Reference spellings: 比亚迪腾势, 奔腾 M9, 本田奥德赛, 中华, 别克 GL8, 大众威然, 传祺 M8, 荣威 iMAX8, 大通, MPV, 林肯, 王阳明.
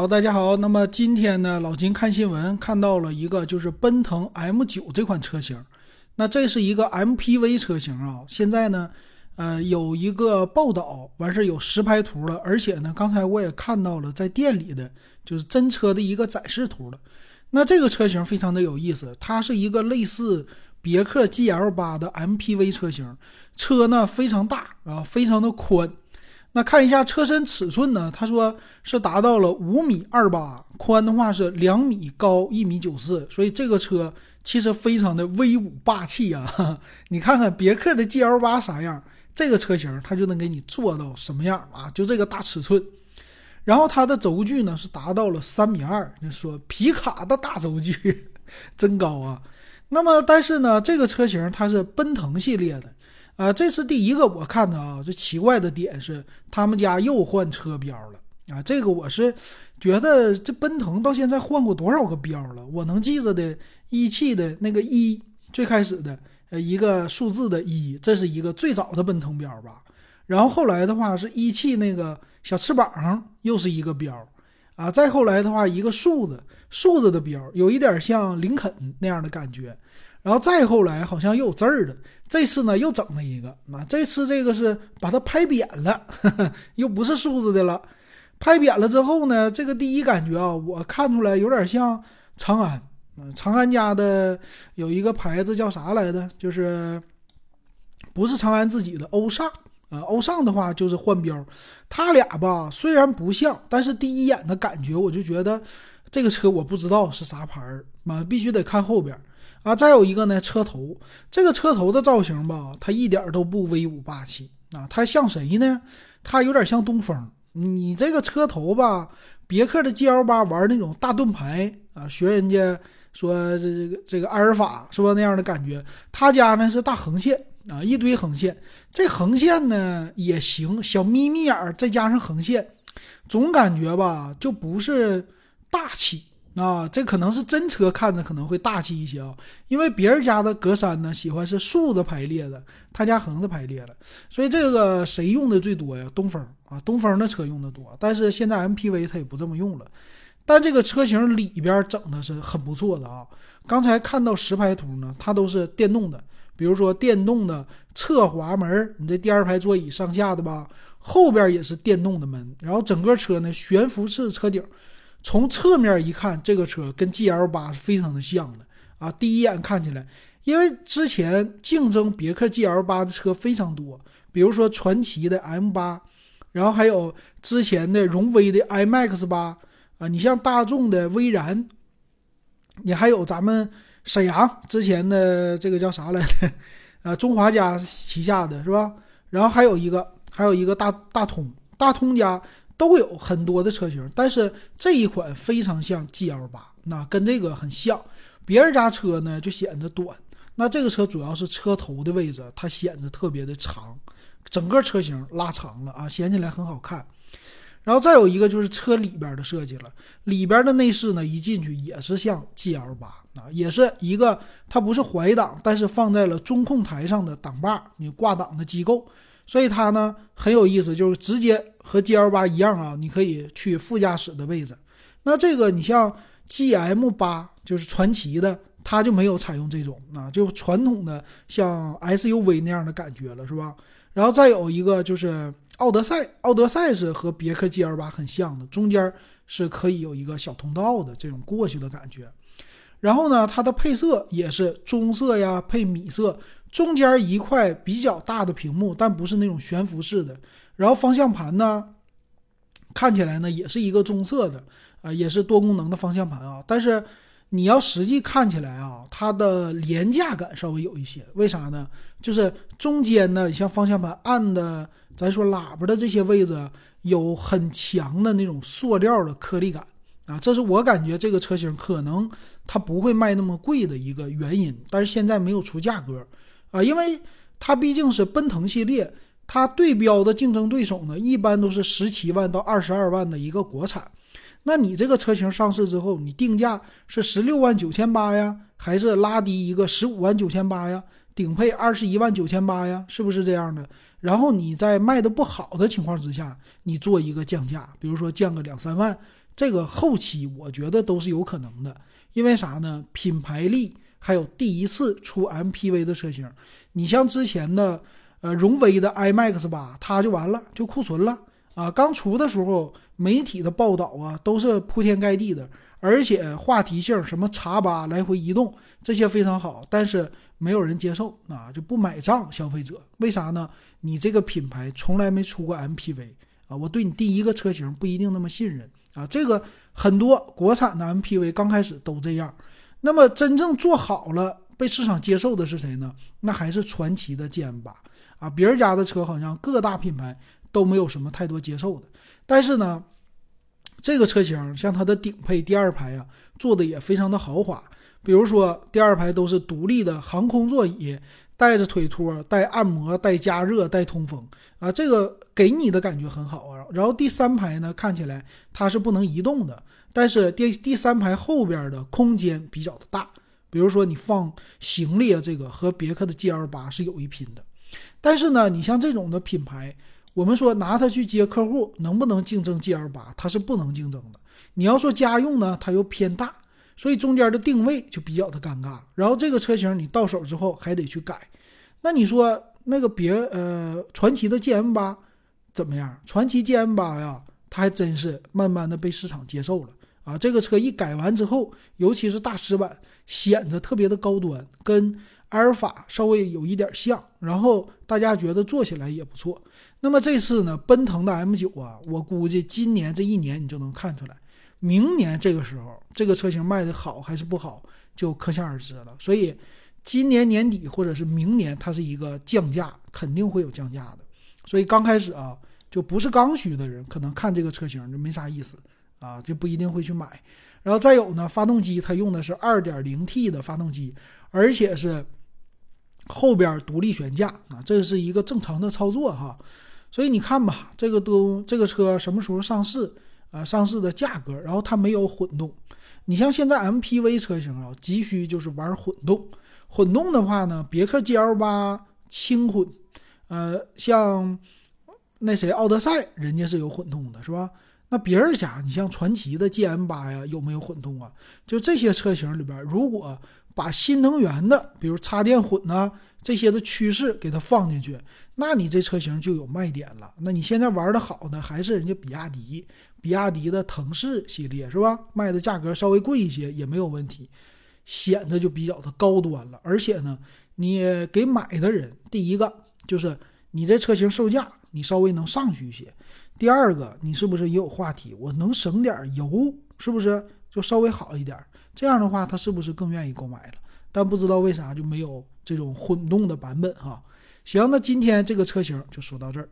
好，大家好，那么今天呢，老金看新闻看到了一个就是奔腾 M9 这款车型。那这是一个 MPV 车型啊，现在呢有一个报道完事有实拍图了，而且呢刚才我也看到了在店里的就是真车的一个展示图了。那这个车型非常的有意思，它是一个类似别克 GL8 的 MPV 车型，车呢非常大啊，非常的宽。那看一下车身尺寸呢，他说是达到了5.28米，宽的话是2米，高1.94米，所以这个车其实非常的威武霸气啊！你看看别克的 GL8 啥样，这个车型它就能给你做到什么样啊？就这个大尺寸，然后它的轴距呢是达到了3.2米，就说皮卡的大轴距真高啊！那么但是呢，这个车型它是奔腾系列的。这是第一个我看的啊，这奇怪的点是他们家又换车标了啊！这个我是觉得这奔腾到现在换过多少个标了？我能记着的一汽的那个一最开始的一个数字的一，这是一个最早的奔腾标吧。然后后来的话是一汽那个小翅膀又是一个标啊，再后来的话一个数字的标，有一点像林肯那样的感觉。然后再后来好像又有字儿的，这次呢又整了一个啊，这次这个是把它拍扁了，又不是数字的了。拍扁了之后呢，这个第一感觉啊，我看出来有点像长安，长安家的有一个牌子叫啥来着？就是不是长安自己的欧尚啊，欧尚的话就是换标，他俩吧虽然不像，但是第一眼的感觉我就觉得这个车我不知道是啥牌儿嘛，必须得看后边。啊，再有一个呢，车头，这个车头的造型吧，它一点都不威武霸气啊，它像谁呢？它有点像东风。你这个车头吧，别克的 GL8 玩那种大盾牌啊，学人家说这个阿尔法是吧那样的感觉，他家呢是大横线啊，一堆横线，这横线呢也行，小眯眯眼再加上横线，总感觉吧就不是大气。啊，这可能是真车看着可能会大气一些啊，因为别人家的格栅呢喜欢是竖着排列的，他家横着排列的，所以这个谁用的最多呀？东风啊，东风的车用的多，但是现在 MPV 它也不这么用了。但这个车型里边整的是很不错的啊，刚才看到实拍图呢，它都是电动的，比如说电动的侧滑门，你这第二排座椅上下的吧，后边也是电动的门，然后整个车呢悬浮式车顶。从侧面一看，这个车跟 GL8 是非常的像的啊！第一眼看起来，因为之前竞争别克 GL8 的车非常多，比如说传祺的 M8， 然后还有之前的荣威的 iMAX8 啊，你像大众的威然，你还有咱们沈阳之前的这个叫啥来着？中华家旗下的是吧？然后还有一个大通家。都有很多的车型，但是这一款非常像 GL8， 那跟这个很像。别人家车呢就显得短，那这个车主要是车头的位置，它显得特别的长，整个车型拉长了啊，显起来很好看。然后再有一个就是车里边的设计了，里边的内饰呢一进去也是像 GL8 啊，也是一个它不是怀挡，但是放在了中控台上的挡把，你挂挡的机构。所以它呢很有意思，就是直接和 GL8 一样啊，你可以去副驾驶的位置。那这个你像 GM8 就是传祺的，它就没有采用这种啊，就传统的像 SUV 那样的感觉了，是吧？然后再有一个就是奥德赛是和别克 GL8 很像的，中间是可以有一个小通道的这种过去的感觉。然后呢，它的配色也是棕色呀配米色，中间一块比较大的屏幕，但不是那种悬浮式的。然后方向盘呢，看起来呢也是一个棕色的啊，也是多功能的方向盘啊。但是你要实际看起来啊，它的廉价感稍微有一些。为啥呢？就是中间呢，像方向盘按的，咱说喇叭的这些位置，有很强的那种塑料的颗粒感。啊，这是我感觉这个车型可能它不会卖那么贵的一个原因，但是现在没有出价格啊，因为它毕竟是奔腾系列，它对标的竞争对手呢，一般都是17万到22万的一个国产。那你这个车型上市之后，你定价是16.98万呀，还是拉低一个15.98万呀，顶配21.98万呀，是不是这样的？然后你在卖的不好的情况之下，你做一个降价，比如说降个2-3万。这个后期我觉得都是有可能的，因为啥呢？品牌力，还有第一次出 MPV 的车型。你像之前的荣威的 iMAX8，它就完了，就库存了啊。刚出的时候媒体的报道啊都是铺天盖地的，而且话题性什么X8来回移动这些非常好，但是没有人接受啊，就不买账消费者。为啥呢？你这个品牌从来没出过 MPV 啊，我对你第一个车型不一定那么信任啊。这个很多国产的 MPV 刚开始都这样。那么真正做好了被市场接受的是谁呢？那还是传祺的 GM8 啊，别人家的车好像各大品牌都没有什么太多接受的。但是呢，这个车型像它的顶配第二排啊，做的也非常的豪华。比如说第二排都是独立的航空座椅，带着腿托，带按摩，带加热，带通风啊，这个给你的感觉很好啊。然后第三排呢，看起来它是不能移动的，但是第三排后边的空间比较的大，比如说你放行李啊，这个和别克的 GL8 是有一拼的。但是呢，你像这种的品牌，我们说拿它去接客户能不能竞争 GL8， 它是不能竞争的。你要说家用呢，它又偏大，所以中间的定位就比较的尴尬。然后这个车型你到手之后还得去改。那你说那个传祺的 GM8 怎么样？传祺 GM8 呀，它还真是慢慢的被市场接受了啊。这个车一改完之后，尤其是大石板，显得特别的高端，跟阿尔法稍微有一点像，然后大家觉得做起来也不错。那么这次呢，奔腾的 M9 啊，我估计今年这一年你就能看出来，明年这个时候这个车型卖的好还是不好就可想而知了。所以今年年底或者是明年它是一个降价，肯定会有降价的。所以刚开始啊，就不是刚需的人可能看这个车型就没啥意思啊，就不一定会去买。然后再有呢，发动机它用的是 2.0T 的发动机，而且是后边独立悬架啊，这是一个正常的操作哈。所以你看吧，这个车什么时候上市啊？上市的价格，然后它没有混动。你像现在 MPV 车型啊，急需就是玩混动。混动的话呢，别克 GL8 轻混，像那谁奥德赛人家是有混动的，是吧？那别人家你像传祺的 GM8 呀，有没有混动啊？就这些车型里边，如果把新能源的比如插电混啊这些的趋势给它放进去，那你这车型就有卖点了。那你现在玩的好的还是人家比亚迪的腾势系列，是吧？卖的价格稍微贵一些也没有问题，显得就比较的高端了。而且呢，你给买的人，第一个就是你这车型售价你稍微能上去一些，第二个你是不是也有话题，我能省点油是不是就稍微好一点，这样的话他是不是更愿意购买了。但不知道为啥就没有这种混动的版本哈。行，那今天这个车型就说到这儿。